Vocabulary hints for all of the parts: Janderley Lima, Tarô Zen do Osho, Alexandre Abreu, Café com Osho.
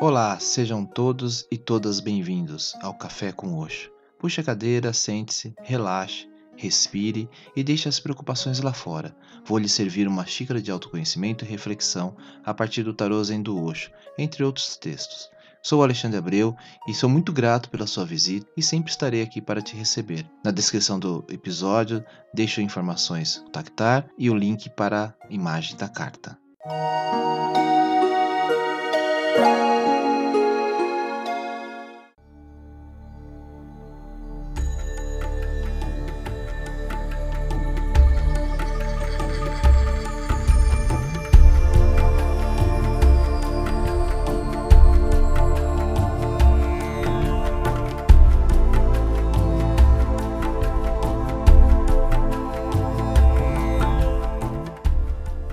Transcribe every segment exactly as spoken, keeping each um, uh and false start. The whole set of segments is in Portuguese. Olá, sejam todos e todas bem-vindos ao Café com Osho. Puxe a cadeira, sente-se, relaxe, respire e deixe as preocupações lá fora. Vou lhe servir uma xícara de autoconhecimento e reflexão a partir do Tarô Zen do Osho, entre outros textos. Sou Alexandre Abreu e sou muito grato pela sua visita e sempre estarei aqui para te receber. Na descrição do episódio deixo informações do Tactar e o link para a imagem da carta.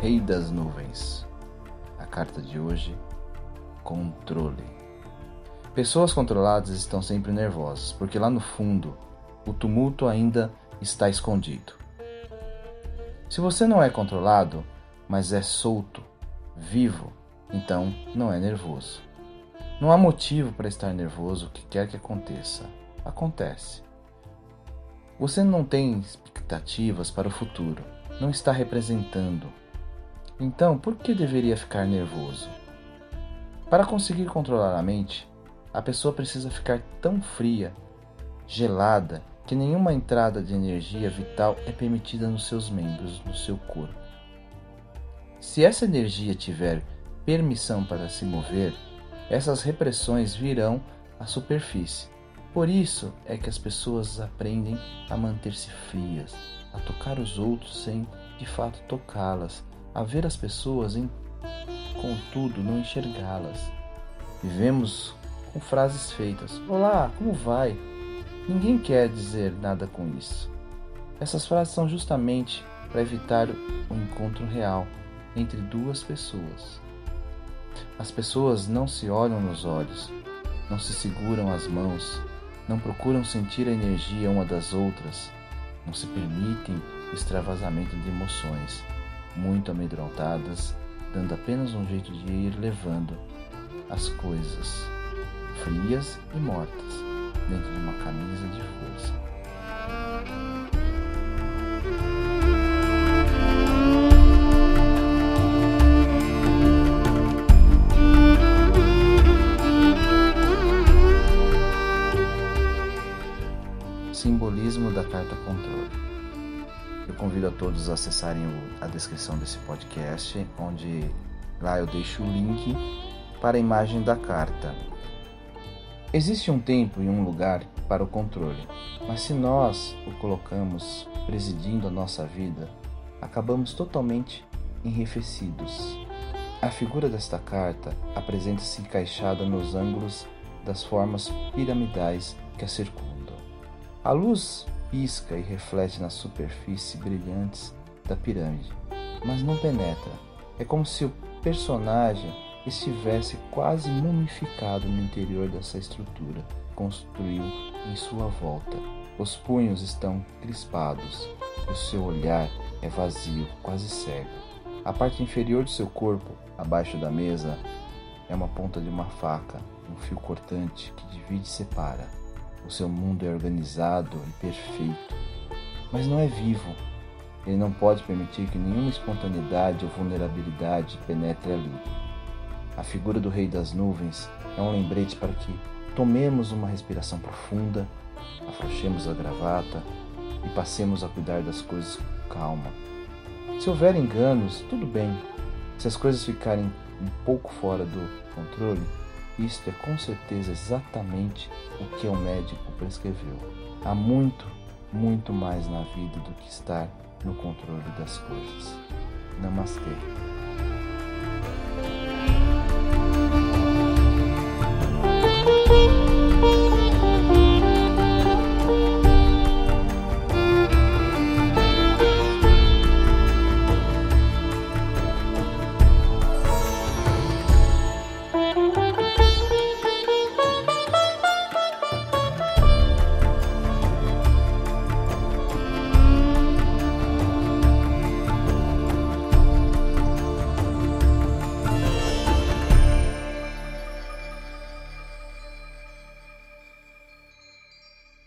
Rei das nuvens. A carta de hoje, controle. Pessoas controladas estão sempre nervosas, porque lá no fundo, o tumulto ainda está escondido. Se você não é controlado, mas é solto, vivo, então não é nervoso. Não há motivo para estar nervoso, o que quer que aconteça, acontece. Você não tem expectativas para o futuro, não está representando. Então, por que deveria ficar nervoso? Para conseguir controlar a mente, a pessoa precisa ficar tão fria, gelada, que nenhuma entrada de energia vital é permitida nos seus membros, no seu corpo. Se essa energia tiver permissão para se mover, essas repressões virão à superfície. Por isso é que as pessoas aprendem a manter-se frias, a tocar os outros sem, de fato, tocá-las, a ver as pessoas, em, contudo, não enxergá-las. Vivemos com frases feitas. Olá, como vai? Ninguém quer dizer nada com isso. Essas frases são justamente para evitar o encontro real entre duas pessoas. As pessoas não se olham nos olhos, não se seguram as mãos, não procuram sentir a energia uma das outras, não se permitem o extravasamento de emoções, muito amedrontadas, dando apenas um jeito de ir levando as coisas, frias e mortas, dentro de uma camisa de força. Simbolismo da carta controle. Eu convido a todos a acessarem a descrição desse podcast, onde lá eu deixo o link para a imagem da carta. Existe um tempo e um lugar para o controle, mas se nós o colocamos presidindo a nossa vida, acabamos totalmente enrijecidos. A figura desta carta apresenta-se encaixada nos ângulos das formas piramidais que a circundam. A luz pisca e reflete na superfície brilhantes da pirâmide, mas não penetra. É como se o personagem estivesse quase mumificado no interior dessa estrutura que construiu em sua volta. Os punhos estão crispados, o seu olhar é vazio, quase cego. A parte inferior do seu corpo, abaixo da mesa, é uma ponta de uma faca, um fio cortante que divide e separa. O seu mundo é organizado e perfeito, mas não é vivo. Ele não pode permitir que nenhuma espontaneidade ou vulnerabilidade penetre ali. A figura do Rei das Nuvens é um lembrete para que tomemos uma respiração profunda, afrouxemos a gravata e passemos a cuidar das coisas com calma. Se houver enganos, tudo bem. Se as coisas ficarem um pouco fora do controle, isto é com certeza exatamente o que o médico prescreveu. Há muito, muito mais na vida do que estar no controle das coisas. Namastê.